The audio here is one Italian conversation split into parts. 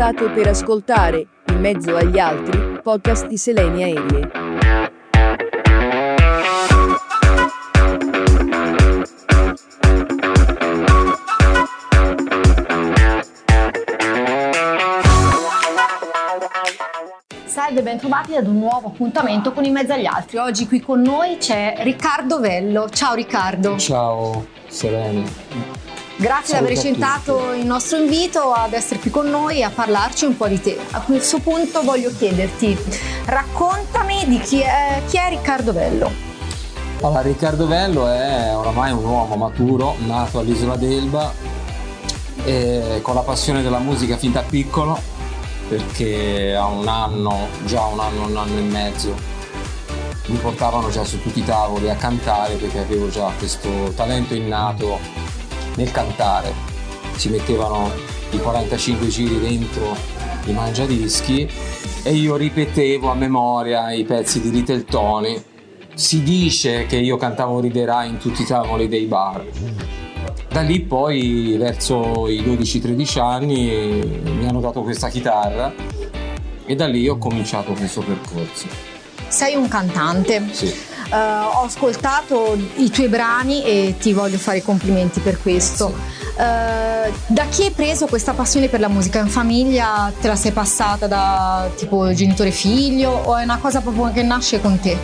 stato per ascoltare In mezzo agli altri, podcast di Selenia Aeree. Salve, bentrovati ad un nuovo appuntamento con In mezzo agli altri. Oggi qui con noi c'è Riccardo Vello. Ciao Riccardo. Ciao Selenia. Grazie di aver accettato il nostro invito ad essere qui con noi e a parlarci un po' di te. A questo punto voglio chiederti, raccontami di chi è Riccardo Vello. Allora, Riccardo Vello è oramai un uomo maturo, nato all'Isola d'Elba, con la passione della musica fin da piccolo, perché a un anno e mezzo, mi portavano già su tutti i tavoli a cantare perché avevo già questo talento innato nel cantare. Ci mettevano i 45 giri dentro i mangiadischi e io ripetevo a memoria i pezzi di Little Tony. Si dice che io cantavo Riderai in tutti i tavoli dei bar. Da lì poi, verso i 12-13 anni, mi hanno dato questa chitarra e da lì ho cominciato questo percorso. Sei un cantante. Sì. Ho ascoltato i tuoi brani e ti voglio fare i complimenti per questo. Da chi hai preso questa passione per la musica? In famiglia te la sei passata da tipo genitore figlio o è una cosa proprio che nasce con te?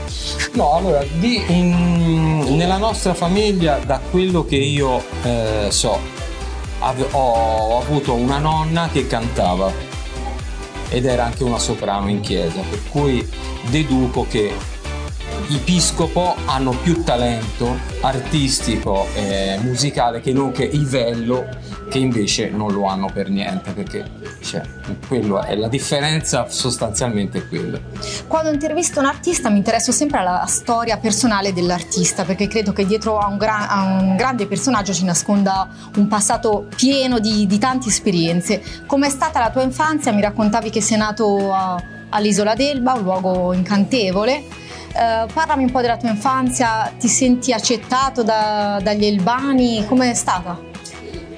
No, allora, nella nostra famiglia, da quello che io so, ho avuto una nonna che cantava ed era anche una soprano in chiesa, per cui deduco che i Piscopo hanno più talento artistico e musicale che i Vello, che invece non lo hanno per niente, perché quello è la differenza, sostanzialmente è quella. Quando intervisto un artista mi interesso sempre alla storia personale dell'artista, perché credo che dietro a un grande personaggio ci nasconda un passato pieno di tante esperienze. Com'è stata la tua infanzia? Mi raccontavi che sei nato all'Isola d'Elba, un luogo incantevole. Parlami un po' della tua infanzia, ti senti accettato dagli elbani, com'è stata?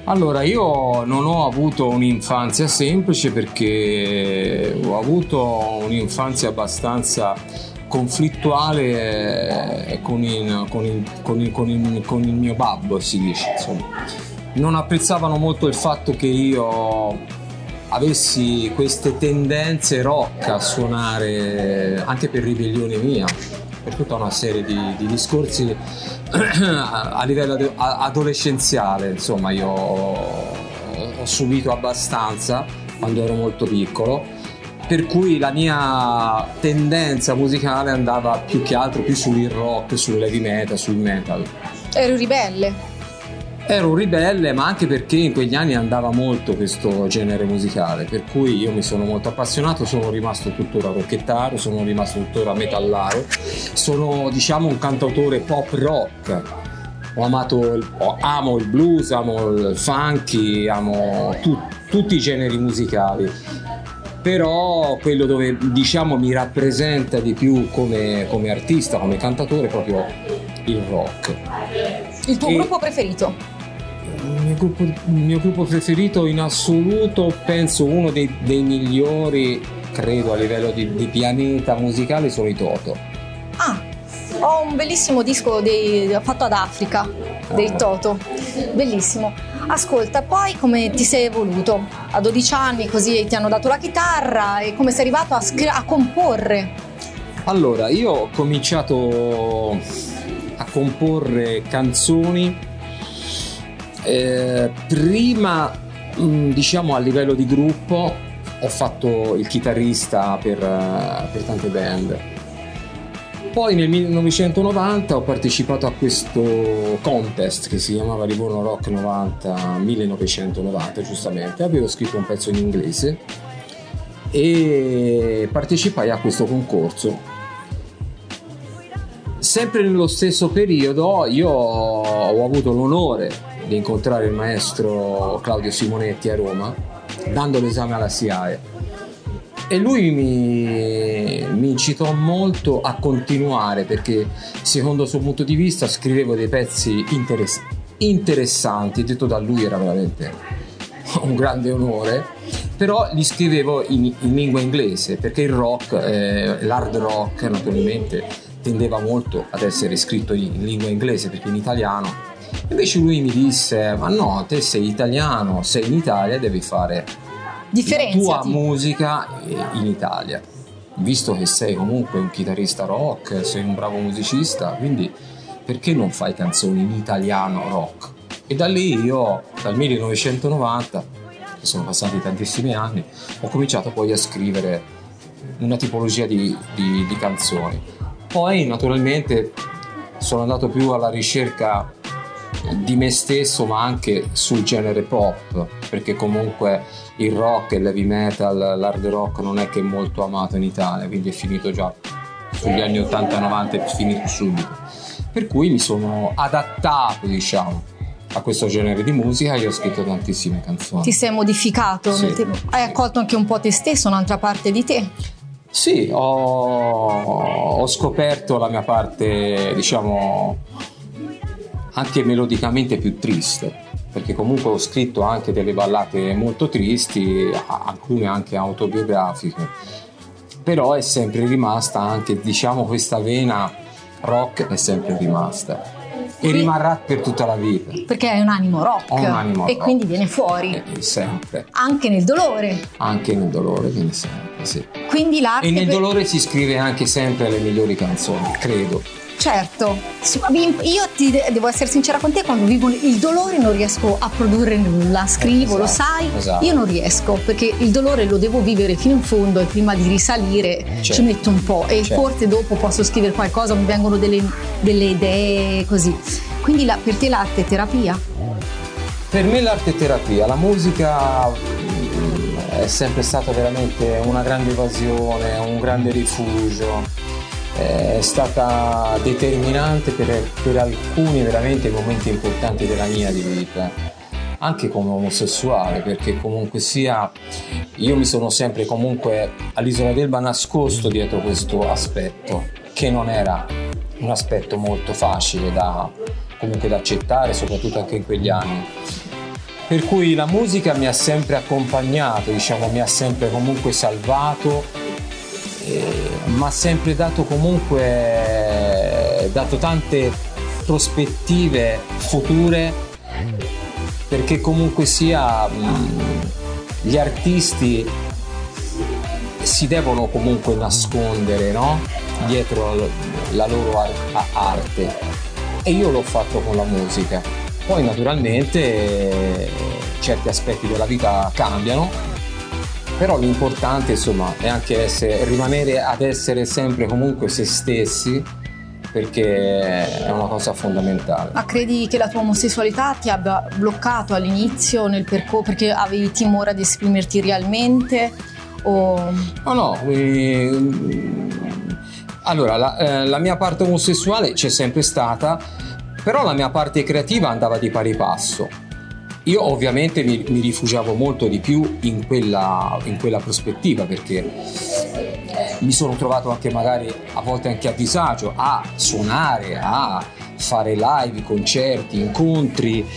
Allora, io non ho avuto un'infanzia semplice, perché ho avuto un'infanzia abbastanza conflittuale con il mio babbo, si dice, insomma. Non apprezzavano molto il fatto che io avessi queste tendenze rock a suonare, anche per ribellione mia, per tutta una serie di discorsi a livello adolescenziale. Insomma, io ho subito abbastanza quando ero molto piccolo, per cui la mia tendenza musicale andava più che altro più sul rock, sull'heavy metal, sul metal. Ero ribelle. Ero un ribelle, ma anche perché in quegli anni andava molto questo genere musicale, per cui io mi sono molto appassionato, sono rimasto tuttora rockettaro, sono rimasto tuttora metallaro, sono, diciamo, un cantautore pop rock. Amo il blues, amo il funky, amo tutti i generi musicali, però quello dove, diciamo, mi rappresenta di più come artista, come cantatore, è proprio il rock. Il tuo gruppo preferito? Il mio gruppo preferito in assoluto, penso uno dei migliori, credo, a livello di pianeta musicale, sono i Toto. Ah, ho un bellissimo disco fatto ad Africa, dei Toto, bellissimo. Ascolta, poi come ti sei evoluto? A 12 anni così ti hanno dato la chitarra, e come sei arrivato a comporre? Allora, io ho cominciato a comporre canzoni prima, diciamo, a livello di gruppo. Ho fatto il chitarrista per tante band. Poi nel 1990 ho partecipato a questo contest che si chiamava Livorno Rock 90, 1990 giustamente. Avevo scritto un pezzo in inglese e partecipai a questo concorso. Sempre nello stesso periodo io ho avuto l'onore di incontrare il maestro Claudio Simonetti a Roma, dando l'esame alla SIAE, e lui mi incitò molto a continuare, perché secondo il suo punto di vista scrivevo dei pezzi interessanti. Detto da lui era veramente un grande onore, però li scrivevo in lingua inglese, perché il rock, l'hard rock naturalmente tendeva molto ad essere scritto in lingua inglese, perché in italiano. Invece lui mi disse: ma no, te sei italiano, sei in Italia, devi fare la tua musica in Italia, visto che sei comunque un chitarrista rock, sei un bravo musicista, quindi perché non fai canzoni in italiano rock? E da lì io, dal 1990, che sono passati tantissimi anni, ho cominciato poi a scrivere una tipologia di canzoni. Poi naturalmente sono andato più alla ricerca di me stesso, ma anche sul genere pop, perché comunque il rock e l'heavy metal, l'hard rock non è che è molto amato in Italia, quindi è finito già sugli anni 80-90, è finito subito. Per cui mi sono adattato, diciamo, a questo genere di musica, e ho scritto tantissime canzoni. Ti sei modificato, sì, nel tempo. Hai accolto anche un po' te stesso, un'altra parte di te. Sì, ho scoperto la mia parte, diciamo, anche melodicamente più triste, perché comunque ho scritto anche delle ballate molto tristi, alcune anche autobiografiche, però è sempre rimasta anche, diciamo, questa vena rock è sempre rimasta. E rimarrà per tutta la vita. Perché è un animo rock, e quindi viene fuori. Sempre. Anche nel dolore. Anche nel dolore viene sempre, sì. Quindi l'arte. E nel dolore si scrive anche sempre le migliori canzoni, credo. Certo. Io ti devo essere sincera con te, quando vivo il dolore non riesco a produrre nulla. Scrivo, esatto, lo sai, esatto. Io non riesco, perché il dolore lo devo vivere fino in fondo, e prima di risalire, certo, ci metto un po', e certo, forse dopo posso scrivere qualcosa, mi vengono delle idee così. Quindi per te l'arte è terapia? Per me l'arte è terapia. La musica è sempre stata veramente una grande evasione, un grande rifugio. È stata determinante per alcuni veramente momenti importanti della mia vita, anche come omosessuale, perché comunque sia io mi sono sempre comunque all'Isola d'Elba nascosto dietro questo aspetto, che non era un aspetto molto facile comunque da accettare, soprattutto anche in quegli anni. Per cui la musica mi ha sempre accompagnato, diciamo, mi ha sempre comunque salvato, ma sempre dato comunque tante prospettive future, perché comunque sia gli artisti si devono comunque nascondere, no? Dietro la loro arte, e io l'ho fatto con la musica. Poi naturalmente certi aspetti della vita cambiano, però l'importante, insomma, è anche rimanere ad essere sempre comunque se stessi, perché è una cosa fondamentale. Ma credi che la tua omosessualità ti abbia bloccato all'inizio nel percorso, perché avevi timore ad esprimerti realmente? O... No. Allora, la mia parte omosessuale c'è sempre stata, però la mia parte creativa andava di pari passo. Io ovviamente mi rifugiavo molto di più in quella prospettiva, perché mi sono trovato anche magari a volte anche a disagio a suonare, a fare live, concerti, incontri,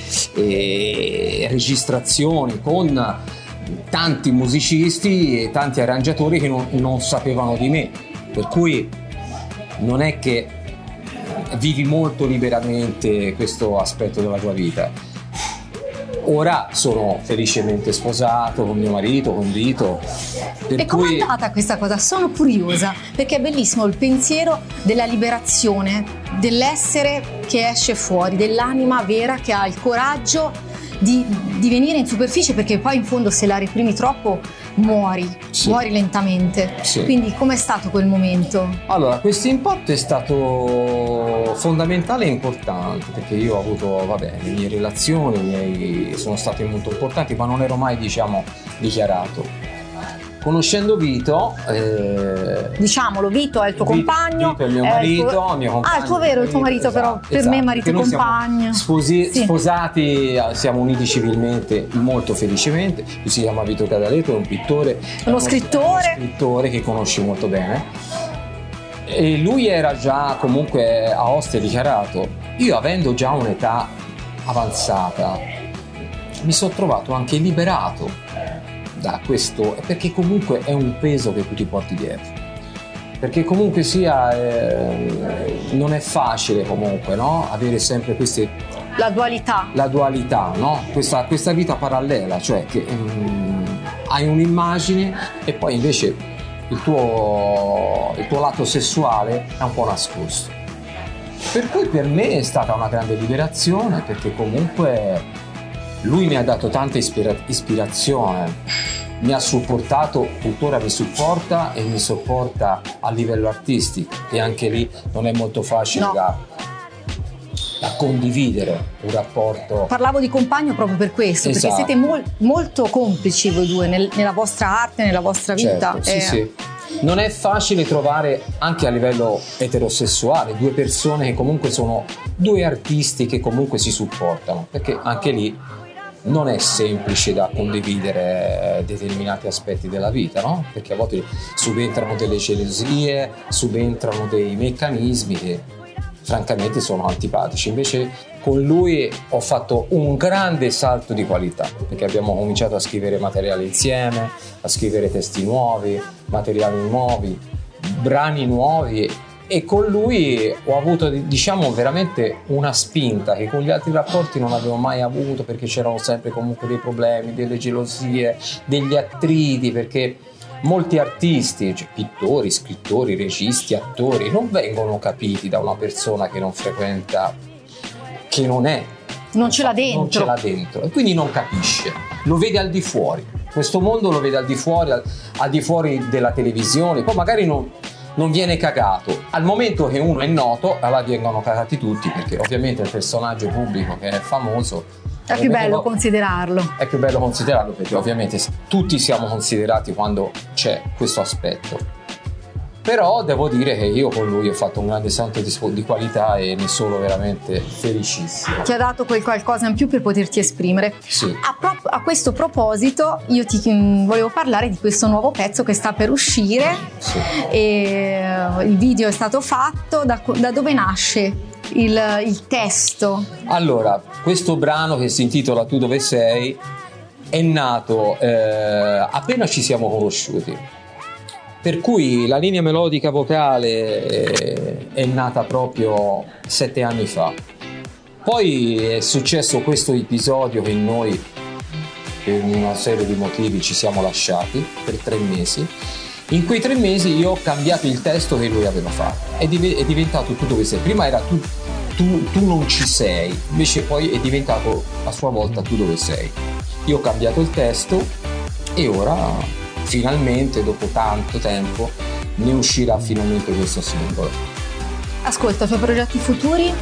registrazioni con tanti musicisti e tanti arrangiatori che non sapevano di me, per cui non è che vivi molto liberamente questo aspetto della tua vita. Ora sono felicemente sposato con mio marito, con Vito. E com'è andata questa cosa? Sono curiosa, perché è bellissimo il pensiero della liberazione, dell'essere che esce fuori, dell'anima vera che ha il coraggio di venire in superficie, perché poi in fondo se la reprimi troppo muori, sì, muori lentamente. Sì. Quindi com'è stato quel momento? Allora, questo impatto è stato fondamentale e importante, perché io ho avuto, le mie relazioni sono state molto importanti, ma non ero mai, diciamo, dichiarato. Conoscendo Vito... Diciamolo, Vito è il tuo compagno. Vito è il mio marito, mio compagno. Ah, il tuo vero, il tuo marito, esatto, però per esatto, me è marito compagno. Sposati, siamo uniti civilmente, molto felicemente. Lui si chiama Vito Cadaletto, è un pittore. Uno scrittore che conosci molto bene. E lui era già comunque a Ostia dichiarato. Io, avendo già un'età avanzata, mi sono trovato anche liberato da questo, perché comunque è un peso che tu ti porti dietro, perché comunque sia non è facile comunque, no? Avere sempre queste, la dualità, no? questa vita parallela, cioè che hai un'immagine e poi invece il tuo lato sessuale è un po' nascosto. Per cui per me è stata una grande liberazione, perché comunque lui mi ha dato tanta ispirazione, mi ha supportato, tuttora mi supporta e mi sopporta a livello artistico, e anche lì non è molto facile, no, da condividere un rapporto. Parlavo di compagno proprio per questo, esatto, perché siete molto complici voi due nella vostra arte, nella vostra vita. Certo, sì. Non è facile trovare, anche a livello eterosessuale, due persone che comunque sono due artisti che comunque si supportano, perché anche lì non è semplice da condividere determinati aspetti della vita, no? Perché a volte subentrano delle gelosie, subentrano dei meccanismi che francamente sono antipatici. Invece con lui ho fatto un grande salto di qualità, perché abbiamo cominciato a scrivere materiale insieme, a scrivere testi nuovi, materiali nuovi, brani nuovi, e con lui ho avuto, diciamo, veramente una spinta che con gli altri rapporti non avevo mai avuto, perché c'erano sempre comunque dei problemi, delle gelosie, degli attriti, perché molti artisti, cioè pittori, scrittori, registi, attori, non vengono capiti da una persona che non frequenta, che non ce l'ha dentro, e quindi non capisce, lo vede al di fuori, questo mondo lo vede al di fuori della televisione, poi magari non viene cagato. Al momento che uno è noto, allora vengono cagati tutti, perché ovviamente il personaggio pubblico che è famoso è più bello considerarlo. È più bello considerarlo, perché ovviamente tutti siamo considerati quando c'è questo aspetto. Però devo dire che io con lui ho fatto un grande salto di qualità e ne sono veramente felicissimo. Ti ha dato quel qualcosa in più per poterti esprimere. Sì. A questo proposito io ti volevo parlare di questo nuovo pezzo che sta per uscire. Sì. E il video è stato fatto. Da dove nasce il testo? Allora, questo brano che si intitola Tu dove sei è nato appena ci siamo conosciuti, per cui la linea melodica vocale è nata proprio 7 anni fa. Poi è successo questo episodio che noi per una serie di motivi ci siamo lasciati per 3 mesi. In quei 3 mesi io ho cambiato il testo che lui aveva fatto, è diventato Tu dove sei. Prima era tu non ci sei, invece poi è diventato a sua volta Tu dove sei. Io ho cambiato il testo e ora finalmente, dopo tanto tempo, ne uscirà finalmente questo singolo. Ascolta, i tuoi progetti futuri?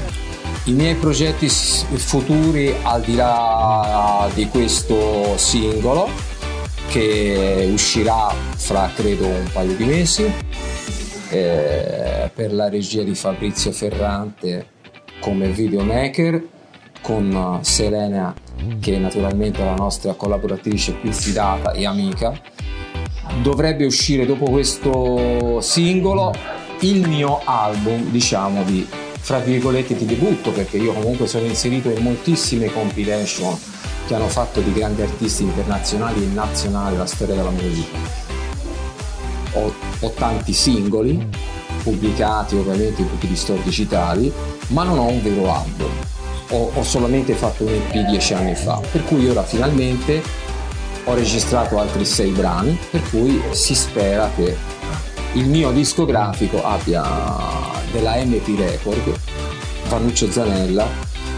I miei progetti futuri, al di là di questo singolo, che uscirà fra credo un paio di mesi, per la regia di Fabrizio Ferrante come videomaker, con Selenia, che naturalmente è la nostra collaboratrice più fidata e amica. Dovrebbe uscire dopo questo singolo il mio album, diciamo, di, fra virgolette, di debutto, perché io comunque sono inserito in moltissime compilation che hanno fatto di grandi artisti internazionali e nazionali la storia della musica. Ho tanti singoli pubblicati ovviamente in tutti gli store digitali, ma non ho un vero album. Ho solamente fatto un EP 10 anni fa, per cui ora finalmente ho registrato altri 6 brani, per cui si spera che il mio discografico abbia, della MP Record, Vannuccio Zanella,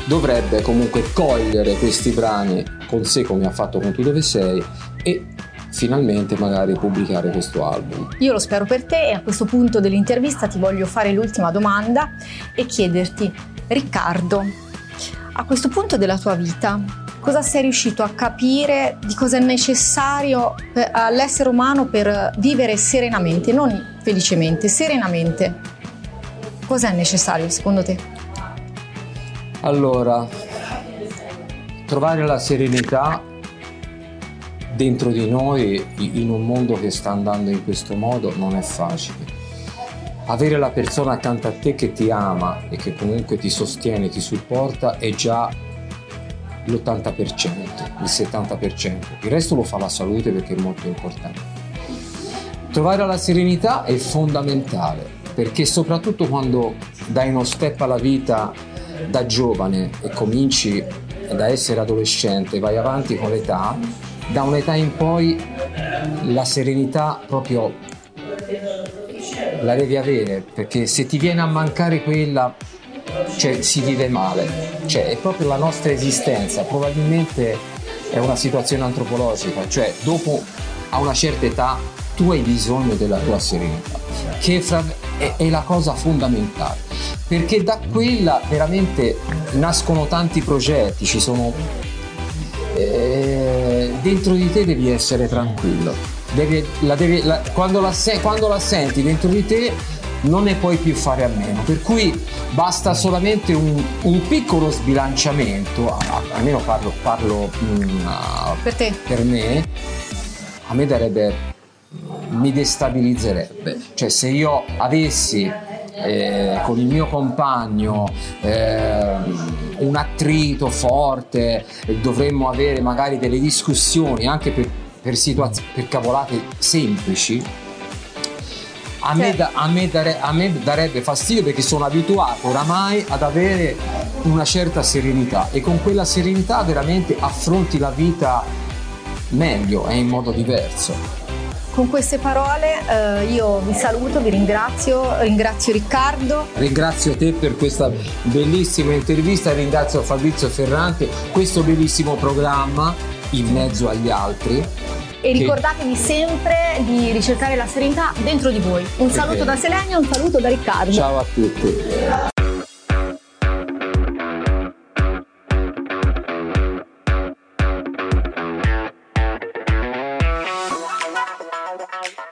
dovrebbe comunque cogliere questi brani con sé, come ha fatto con Tu dove sei, e finalmente magari pubblicare questo album. Io lo spero per te, e a questo punto dell'intervista ti voglio fare l'ultima domanda e chiederti, Riccardo, a questo punto della tua vita, cosa sei riuscito a capire di cosa è necessario all'essere umano per vivere serenamente, non felicemente, serenamente? Cosa è necessario secondo te? Allora, trovare la serenità dentro di noi, in un mondo che sta andando in questo modo, non è facile. Avere la persona accanto a te che ti ama e che comunque ti sostiene, ti supporta, è già l'80%, il 70%, il resto lo fa la salute perché è molto importante. Trovare la serenità è fondamentale, perché soprattutto quando dai uno step alla vita da giovane e cominci da essere adolescente, vai avanti con l'età, da un'età in poi la serenità proprio la devi avere, perché se ti viene a mancare quella, cioè, si vive male, cioè è proprio la nostra esistenza, probabilmente è una situazione antropologica, cioè dopo a una certa età tu hai bisogno della tua serenità, che è la cosa fondamentale, perché da quella veramente nascono tanti progetti, ci sono dentro di te devi essere tranquillo, quando la senti dentro di te non ne puoi più fare a meno, per cui basta solamente un piccolo sbilanciamento, almeno parlo per te. Per me, a me mi destabilizzerebbe, cioè se io avessi con il mio compagno un attrito forte, dovremmo avere magari delle discussioni anche per cavolate semplici, a me darebbe fastidio, perché sono abituato oramai ad avere una certa serenità, e con quella serenità veramente affronti la vita meglio e in modo diverso. Con queste parole io vi saluto, vi ringrazio Riccardo. Ringrazio te per questa bellissima intervista, ringrazio Fabrizio Ferrante, questo bellissimo programma In mezzo agli altri. E ricordatevi sempre di ricercare la serenità dentro di voi. Un saluto da Selenia, un saluto da Riccardo. Ciao a tutti. All right.